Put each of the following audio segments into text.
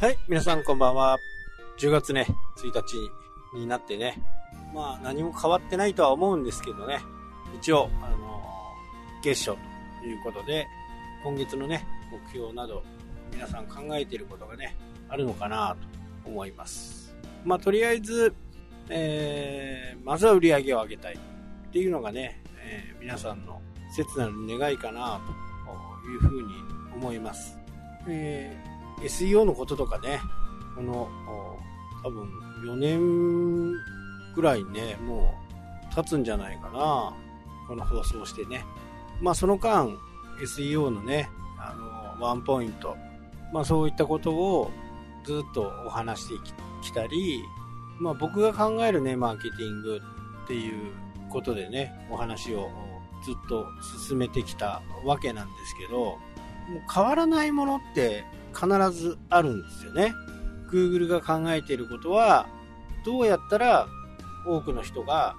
はい、皆さんこんばんは。10月ね、1日になってね、まあ何も変わってないとは思うんですけどね、一応、月賞ということで、今月のね、目標など、皆さん考えていることがね、あるのかなと思います。まあとりあえず、まずは売り上げを上げたいっていうのがね、皆さんの切なる願いかなというふうに思います。SEO のこととかね、この多分4年ぐらいね、もう経つんじゃないかな、この放送してね。まあその間 SEO のね、ワンポイント、まあそういったことをずっとお話してきたり、まあ僕が考えるね、マーケティングっていうことでね、お話をずっと進めてきたわけなんですけど、もう変わらないものって必ずあるんですよね。 Google が考えていることは、どうやったら多くの人が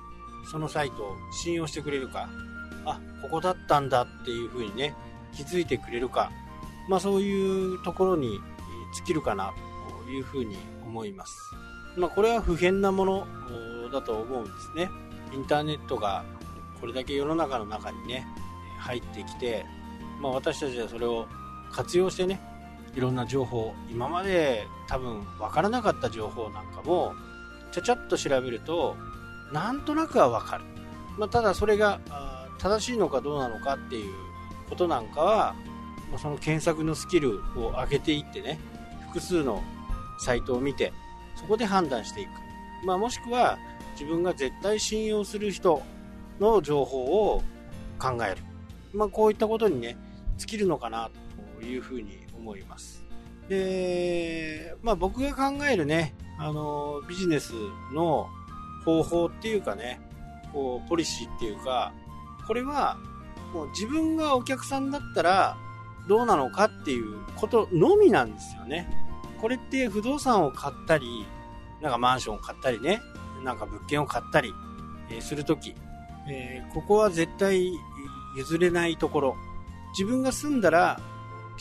そのサイトを信用してくれるか、あ、ここだったんだっていうふうにね、気づいてくれるか、まあそういうところに尽きるかなというふうに思います。まあこれは不変なものだと思うんですね。インターネットがこれだけ世の中の中にね入ってきて、まあ私たちはそれを活用してね、いろんな情報、今まで多分分からなかった情報なんかもちゃっと調べるとなんとなくは分かる、まあ、ただそれが正しいのかどうなのかっていうことなんかは、その検索のスキルを上げていってね、複数のサイトを見てそこで判断していく、まあ、もしくは自分が絶対信用する人の情報を考える、まあ、こういったことにね尽きるのかなというふうに思います。で、まあ、僕が考えるね、ビジネスの方法っていうかね、こうポリシーっていうか、これはもう自分がお客さんだったらどうなのかっていうことのみなんですよね。これって不動産を買ったり、なんかマンションを買ったりね、なんか物件を買ったりするとき、ここは絶対譲れないところ、自分が住んだら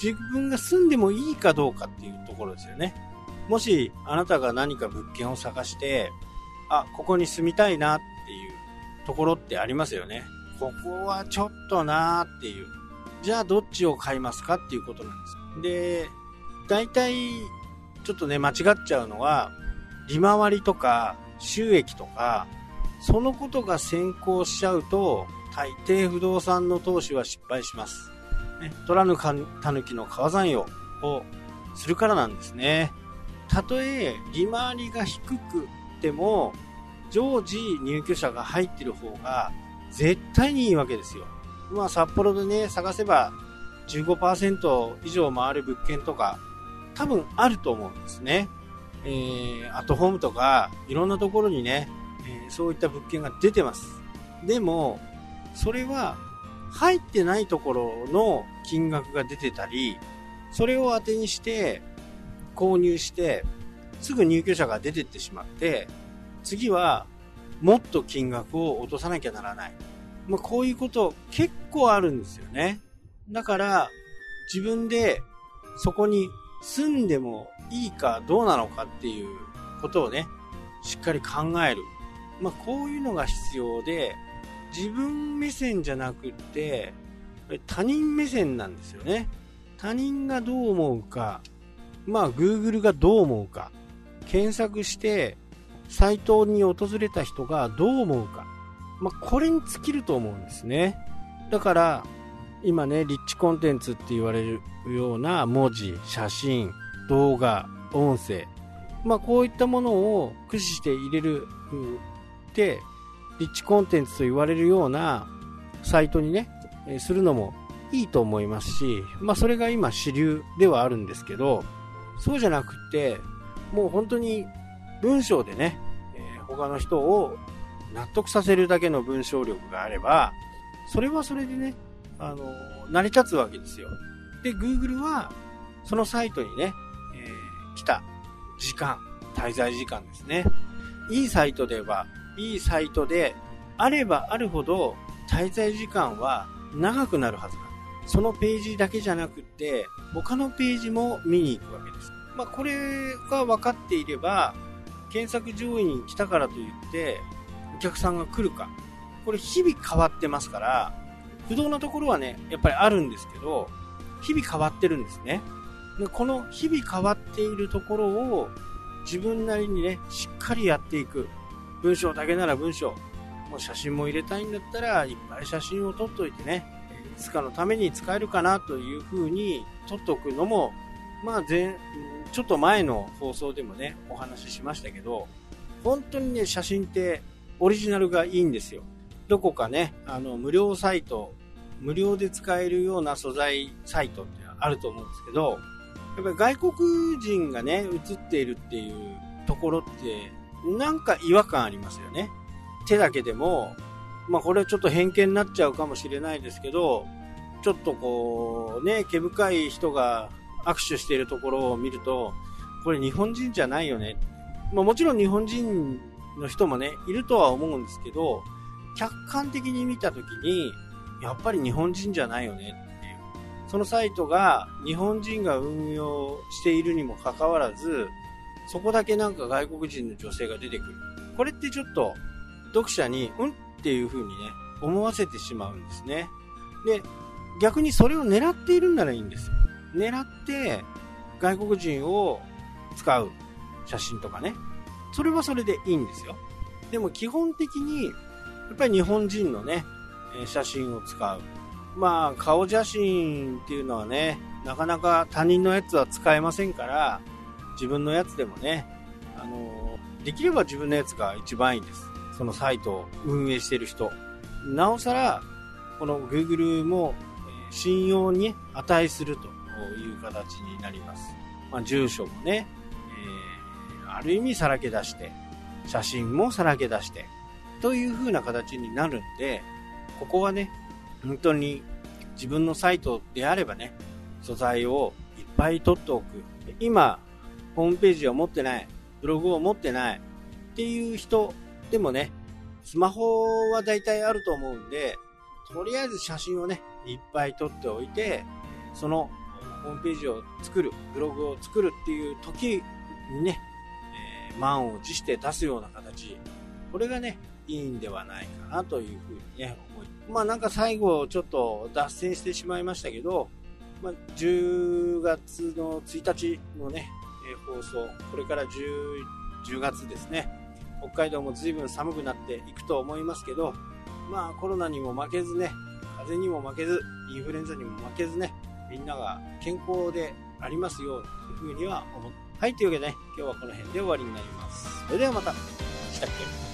自分が住んでもいいかどうかっていうところですよね。もしあなたが何か物件を探して、あ、ここに住みたいなっていうところってありますよね。ここはちょっとなーっていう、じゃあどっちを買いますかっていうことなんです。で、大体ちょっとね間違っちゃうのは、利回りとか収益とかそのことが先行しちゃうと、大抵不動産の投資は失敗します。取らぬたぬきの川山用をするからなんですね。たとえ利回りが低くても常時入居者が入っている方が絶対にいいわけですよ。まあ札幌でね探せば 15% 以上回る物件とか多分あると思うんですね。アットホームとかいろんなところにね、そういった物件が出てます。でもそれは入ってないところの金額が出てたり、それを当てにして購入してすぐ入居者が出てってしまって、次はもっと金額を落とさなきゃならない、まあ、こういうこと結構あるんですよね。だから自分でそこに住んでもいいかどうなのかっていうことをねしっかり考える、まあ、こういうのが必要で、自分目線じゃなくて他人目線なんですよね。他人がどう思うか、まあ Google がどう思うか、検索してサイトに訪れた人がどう思うか、まあこれに尽きると思うんですね。だから今ね、リッチコンテンツって言われるような文字、写真、動画、音声、まあこういったものを駆使して入れるってリッチコンテンツと言われるようなサイトにね、するのもいいと思いますし、まあそれが今主流ではあるんですけど、そうじゃなくて、もう本当に文章でね、他の人を納得させるだけの文章力があれば、それはそれでね、成り立つわけですよ。で、Google はそのサイトにね、来た時間、滞在時間ですね。いいサイトであればあるほど滞在時間は長くなるはずだ。そのページだけじゃなくて他のページも見に行くわけです。まあ、これが分かっていれば検索上位に来たからといってお客さんが来るか、これ日々変わってますから、不動なところはねやっぱりあるんですけど、日々変わってるんですね。でこの日々変わっているところを自分なりにねしっかりやっていく、文章だけなら文章、もう写真も入れたいんだったらいっぱい写真を撮っといてね、いつかのために使えるかなというふうに撮っとくのも、まあちょっと前の放送でもねお話ししましたけど、本当にね写真ってオリジナルがいいんですよ。どこかね無料サイト、無料で使えるような素材サイトってあると思うんですけど、やっぱり外国人がね写っているっていうところってなんか違和感ありますよね。手だけでも、まあこれはちょっと偏見になっちゃうかもしれないですけど、ちょっとこうね毛深い人が握手しているところを見ると、これ日本人じゃないよね。まあもちろん日本人の人もねいるとは思うんですけど、客観的に見たときにやっぱり日本人じゃないよねっていう、そのサイトが日本人が運用しているにもかかわらず、そこだけなんか外国人の女性が出てくる、これってちょっと読者にうんっていう風にね思わせてしまうんですね。で逆にそれを狙っているならいいんですよ。狙って外国人を使う写真とかね、それはそれでいいんですよ。でも基本的にやっぱり日本人のね写真を使う、まあ顔写真っていうのはねなかなか他人のやつは使えませんから、自分のやつでもねできれば自分のやつが一番いいんです。そのサイトを運営している人、なおさらこの Google も信用に値するという形になります。まあ、住所もね、ある意味さらけ出して、写真もさらけ出してという風な形になるんで、ここはね本当に自分のサイトであればね素材をいっぱい取っておく。今ホームページを持ってない、ブログを持ってないっていう人でもね、スマホは大体あると思うんで、とりあえず写真をねいっぱい撮っておいて、そのホームページを作る、ブログを作るっていう時にね、満を持して出すような形、これがねいいんではないかなというふうにね思い、まあなんか最後ちょっと脱線してしまいましたけど、まあ、10月の1日のね放送、これから10月ですね。北海道も随分寒くなっていくと思いますけど、まあコロナにも負けずね、風にも負けず、インフルエンザにも負けずね、みんなが健康でありますようというふうには思って、はい、というわけでね今日はこの辺で終わりになります。それではまた。したっけ。